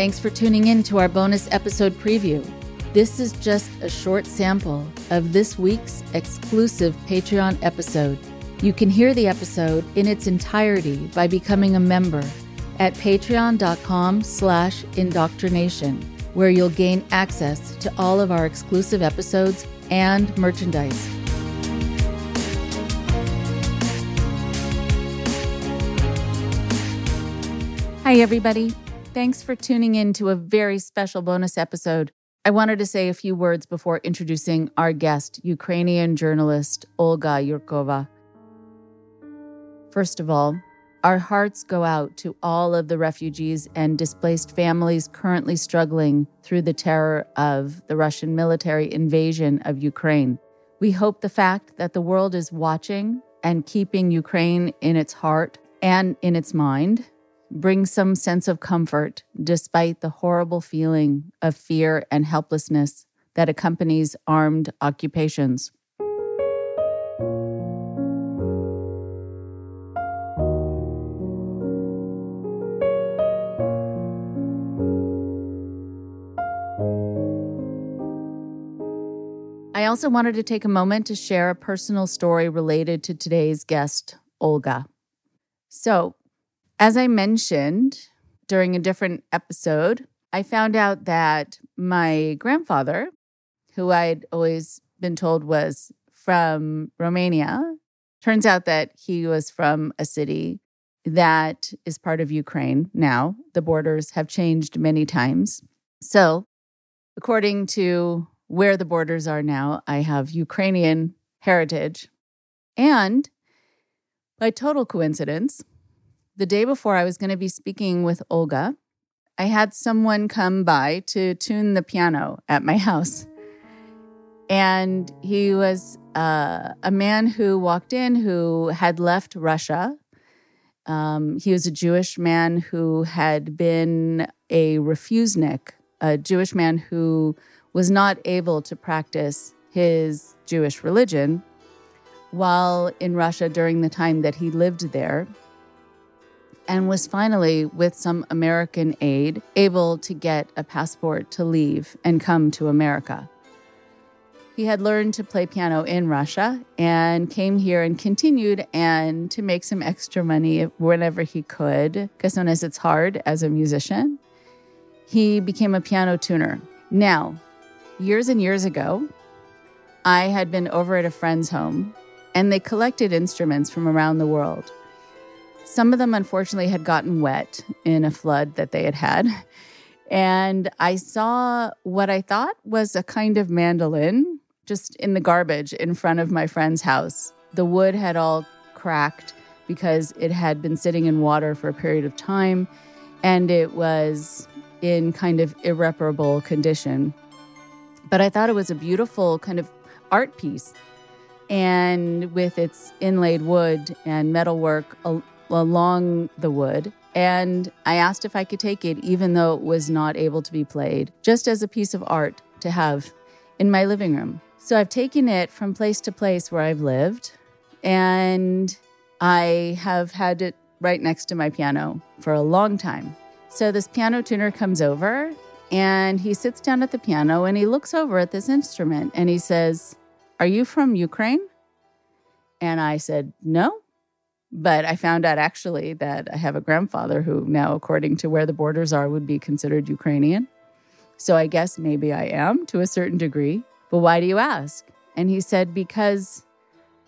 Thanks for tuning in to our bonus episode preview. This is just a short sample of this week's exclusive Patreon episode. You can hear the episode in its entirety by becoming a member at patreon.com/indoctrination, where you'll gain access to all of our exclusive episodes and merchandise. Hi, everybody. Thanks for tuning in to a very special bonus episode. I wanted to say a few words before introducing our guest, Ukrainian journalist Olga Yurkova. First of all, our hearts go out to all of the refugees and displaced families currently struggling through the terror of the Russian military invasion of Ukraine. We hope the fact that the world is watching and keeping Ukraine in its heart and in its mind brings some sense of comfort despite the horrible feeling of fear and helplessness that accompanies armed occupations. I also wanted to take a moment to share a personal story related to today's guest, Olga. So, as I mentioned during a different episode, I found out that my grandfather, who I'd always been told was from Romania, turns out that he was from a city that is part of Ukraine now. The borders have changed many times. So, according to where the borders are now, I have Ukrainian heritage. And by total coincidence, the day before I was going to be speaking with Olga, I had someone come by to tune the piano at my house. And he was a man who walked in who had left Russia. He was a Jewish man who had been a refusnik, a Jewish man who was not able to practice his Jewish religion while in Russia during the time that he lived there, and was finally, with some American aid, able to get a passport to leave and come to America. He had learned to play piano in Russia and came here and continued and to make some extra money whenever he could, because it's hard as a musician. He became a piano tuner. Now, years and years ago, I had been over at a friend's home, and they collected instruments from around the world. Some of them, unfortunately, had gotten wet in a flood that they had had, and I saw what I thought was a kind of mandolin just in the garbage in front of my friend's house. The wood had all cracked because it had been sitting in water for a period of time, and it was in kind of irreparable condition. But I thought it was a beautiful kind of art piece. And with its inlaid wood and metalwork along the wood. And I asked if I could take it, even though it was not able to be played, just as a piece of art to have in my living room. So I've taken it from place to place where I've lived. And I have had it right next to my piano for a long time. So this piano tuner comes over, and he sits down at the piano, and he looks over at this instrument, and he says, "Are you from Ukraine?" And I said, "No." But I found out actually that I have a grandfather who now, according to where the borders are, would be considered Ukrainian. So I guess maybe I am to a certain degree. But why do you ask? And he said, "Because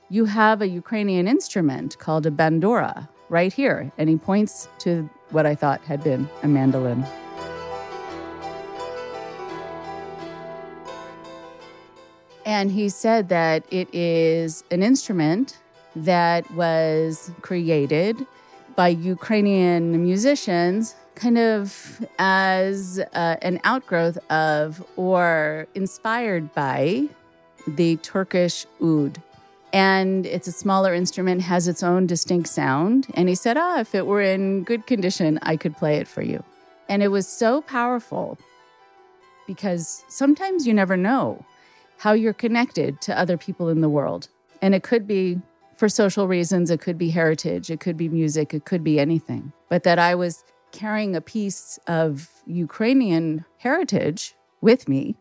you have a Ukrainian instrument called a bandura right here." And he points to what I thought had been a mandolin. And he said that it is an instrument that was created by Ukrainian musicians kind of as an outgrowth of or inspired by the Turkish oud. And it's a smaller instrument, has its own distinct sound. And he said, if it were in good condition, I could play it for you. And it was so powerful because sometimes you never know how you're connected to other people in the world. And it could be for social reasons, it could be heritage, it could be music, it could be anything. But that I was carrying a piece of Ukrainian heritage with me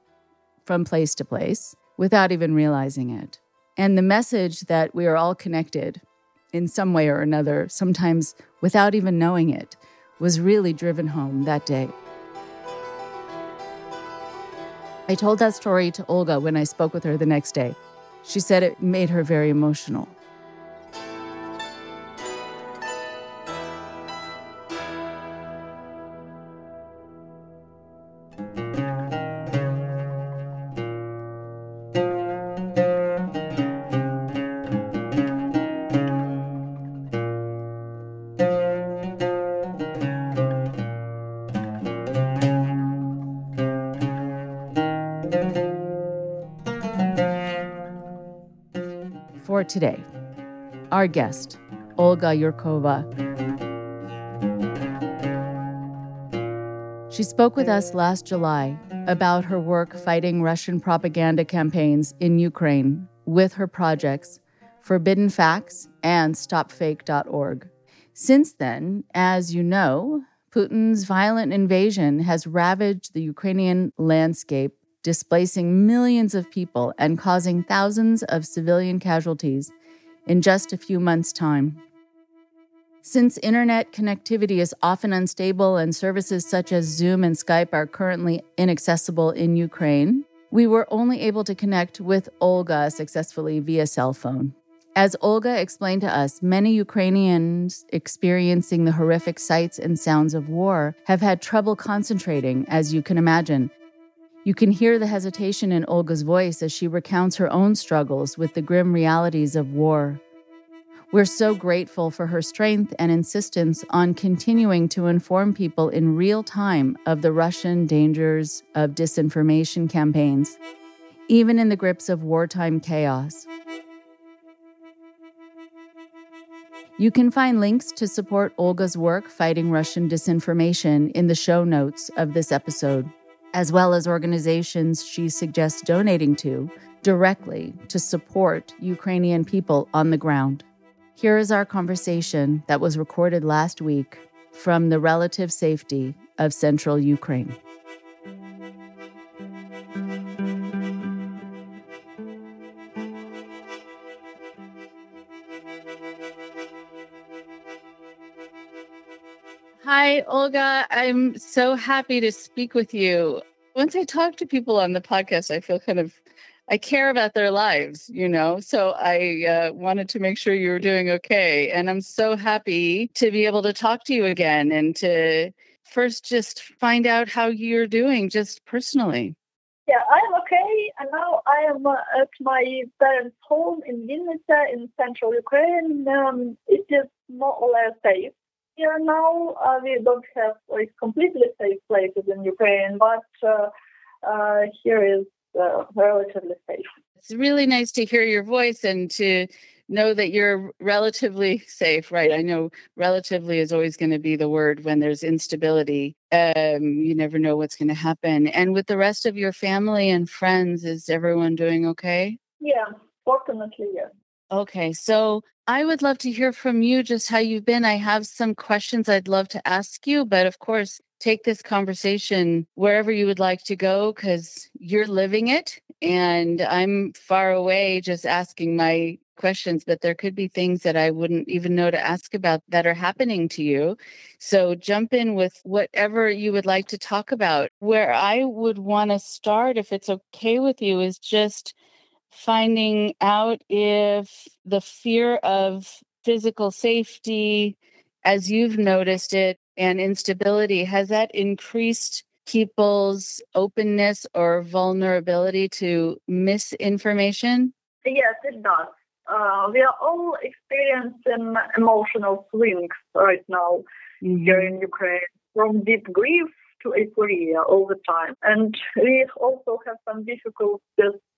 from place to place without even realizing it. And the message that we are all connected in some way or another, sometimes without even knowing it, was really driven home that day. I told that story to Olga when I spoke with her the next day. She said it made her very emotional. For today, our guest, Olga Yurkova. She spoke with us last July about her work fighting Russian propaganda campaigns in Ukraine with her projects, Forbidden Facts and StopFake.org. Since then, as you know, Putin's violent invasion has ravaged the Ukrainian landscape, displacing millions of people and causing thousands of civilian casualties in just a few months' time. Since internet connectivity is often unstable and services such as Zoom and Skype are currently inaccessible in Ukraine, we were only able to connect with Olga successfully via cell phone. As Olga explained to us, many Ukrainians experiencing the horrific sights and sounds of war have had trouble concentrating, as you can imagine. You can hear the hesitation in Olga's voice as she recounts her own struggles with the grim realities of war. We're so grateful for her strength and insistence on continuing to inform people in real time of the Russian dangers of disinformation campaigns, even in the grips of wartime chaos. You can find links to support Olga's work fighting Russian disinformation in the show notes of this episode, as well as organizations she suggests donating to directly to support Ukrainian people on the ground. Here is our conversation that was recorded last week from the relative safety of central Ukraine. Hi, Olga. I'm so happy to speak with you. Once I talk to people on the podcast, I feel I care about their lives, you know, so I wanted to make sure you were doing okay. And I'm so happy to be able to talk to you again and to first just find out how you're doing just personally. Yeah, I'm okay. And now I am at my parents' home in Vinnytsia in central Ukraine. It is more or less safe. Here now, we don't have like completely safe places in Ukraine, but here is relatively safe. It's really nice to hear your voice and to know that you're relatively safe, right? I know relatively is always going to be the word when there's instability. You never know what's going to happen. And with the rest of your family and friends, is everyone doing okay? Yeah, fortunately, yeah. Okay, so I would love to hear from you just how you've been. I have some questions I'd love to ask you, but of course, take this conversation wherever you would like to go because you're living it and I'm far away just asking my questions, but there could be things that I wouldn't even know to ask about that are happening to you. So jump in with whatever you would like to talk about. Where I would want to start, if it's okay with you, is just finding out if the fear of physical safety, as you've noticed it, and instability, has that increased people's openness or vulnerability to misinformation? Yes, it does. We are all experiencing emotional swings right now here in Ukraine, from deep grief to euphoria all the time. And we also have some difficulties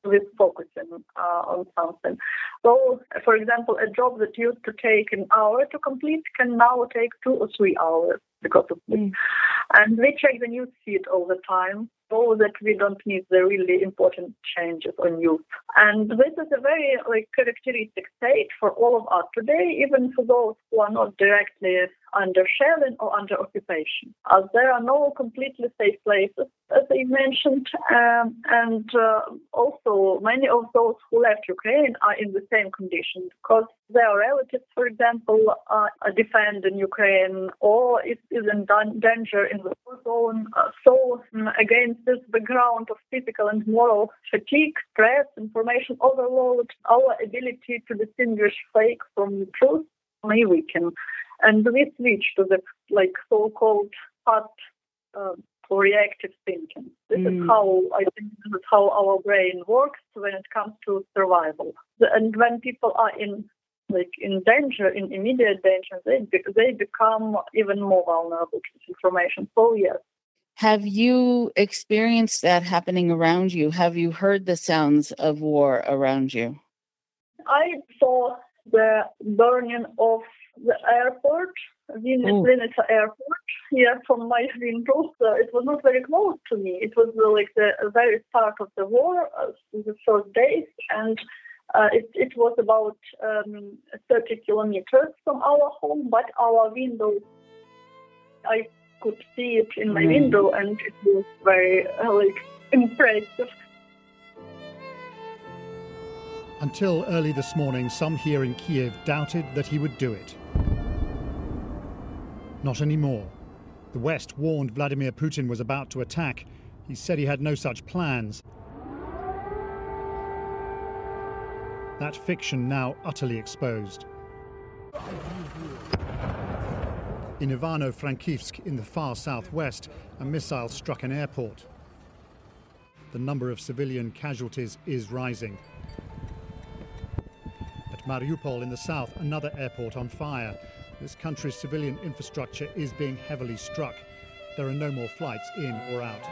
with focusing on something. So, for example, a job that used to take an hour to complete can now take 2 or 3 hours because of this. And we check the news feed all the time so that we don't miss the really important changes on news. And this is a very characteristic state for all of us today, even for those who are not directly under shelling or under occupation, as there are no completely safe places, as I mentioned, and also many of those who left Ukraine are in the same condition because their relatives, for example, defend in Ukraine or is in danger in the war zone. So against this background of physical and moral fatigue, stress, information overload, our ability to distinguish fake from truth may weaken. And we switch to the so-called hot or reactive thinking. This is how I think this is how our brain works when it comes to survival. And when people are in danger, in immediate danger, they become even more vulnerable to information. So yes. Have you experienced that happening around you? Have you heard the sounds of war around you? I saw the burning of the airport, Vinnytsia airport, from my window. It was not very close to me. It was the very start of the war, the first days, and it was about 30 kilometers from our home, but our window, I could see it in my window, and it was very impressive. Until early this morning, some here in Kiev doubted that he would do it. Not anymore. The West warned Vladimir Putin was about to attack. He said he had no such plans. That fiction now utterly exposed. In Ivano-Frankivsk, in the far southwest, a missile struck an airport. The number of civilian casualties is rising. At Mariupol in the south, another airport on fire. This country's civilian infrastructure is being heavily struck. There are no more flights in or out.